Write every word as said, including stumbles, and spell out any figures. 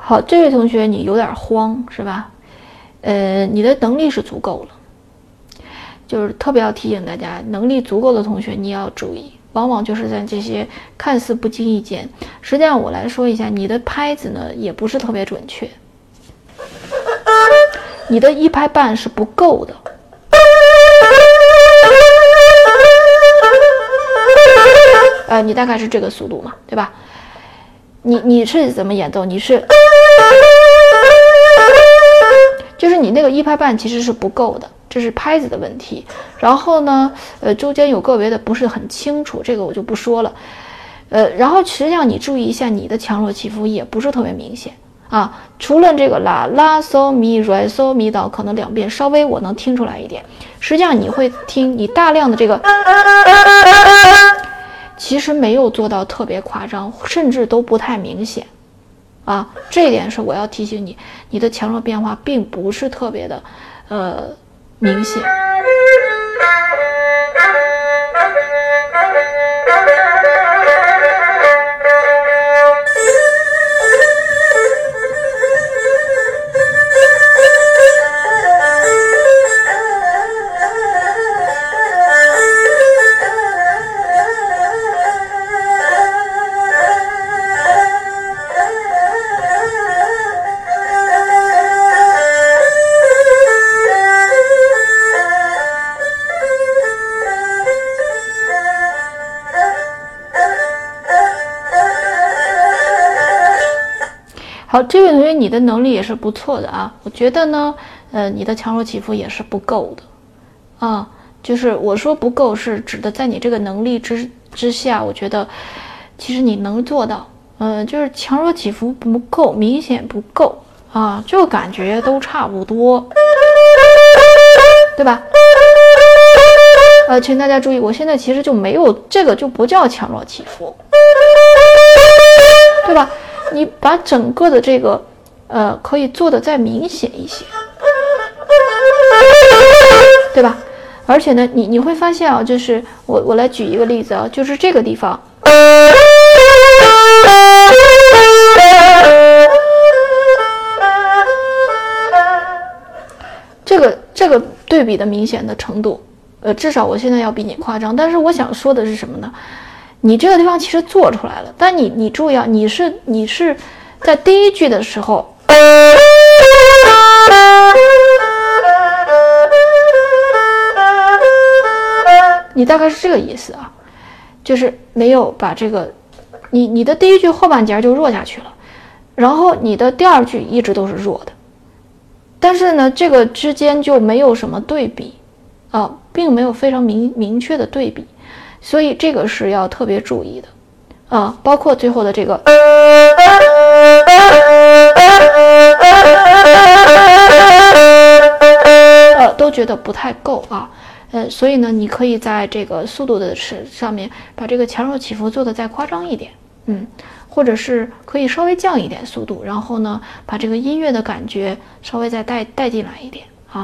好，这位同学你有点慌是吧？呃，你的能力是足够了，就是特别要提醒大家，能力足够的同学你要注意，往往就是在这些看似不经意间，实际上我来说一下，你的拍子呢也不是特别准确，你的一拍半是不够的。呃，你大概是这个速度嘛，对吧？你你是怎么演奏？你是。就是你那个一拍半其实是不够的，这是拍子的问题。然后呢，呃，中间有个别的不是很清楚，这个我就不说了。呃，然后实际上你注意一下，你的强弱起伏也不是特别明显啊。除了这个啦啦嗦咪来嗦咪到，可能两遍稍微我能听出来一点。实际上你会听，你大量的这个其实没有做到特别夸张，甚至都不太明显。啊，这一点是我要提醒你，你的强弱变化并不是特别的，呃，明显。好，这位同学你的能力也是不错的啊，我觉得呢，呃，你的强弱起伏也是不够的，啊，就是我说不够是指的在你这个能力之之下，我觉得其实你能做到，嗯、呃，就是强弱起伏不够，明显不够啊，就感觉都差不多，对吧？呃，请大家注意，我现在其实就没有这个，就不叫强弱起伏，对吧？你把整个的这个呃可以做的再明显一些，对吧？而且呢你你会发现啊，就是我我来举一个例子啊，就是这个地方这个这个对比的明显的程度，呃至少我现在要比你夸张，但是我想说的是什么呢？你这个地方其实做出来了，但你你注意啊，你是你是在第一句的时候，你大概是这个意思啊，就是没有把这个，你你的第一句后半截就弱下去了，然后你的第二句一直都是弱的，但是呢，这个之间就没有什么对比啊，并没有非常明明确的对比。所以这个是要特别注意的啊，包括最后的这个，呃，都觉得不太够啊，呃，所以呢，你可以在这个速度的上面把这个强弱起伏做得再夸张一点，嗯，或者是可以稍微降一点速度，然后呢，把这个音乐的感觉稍微再带带进来一点啊。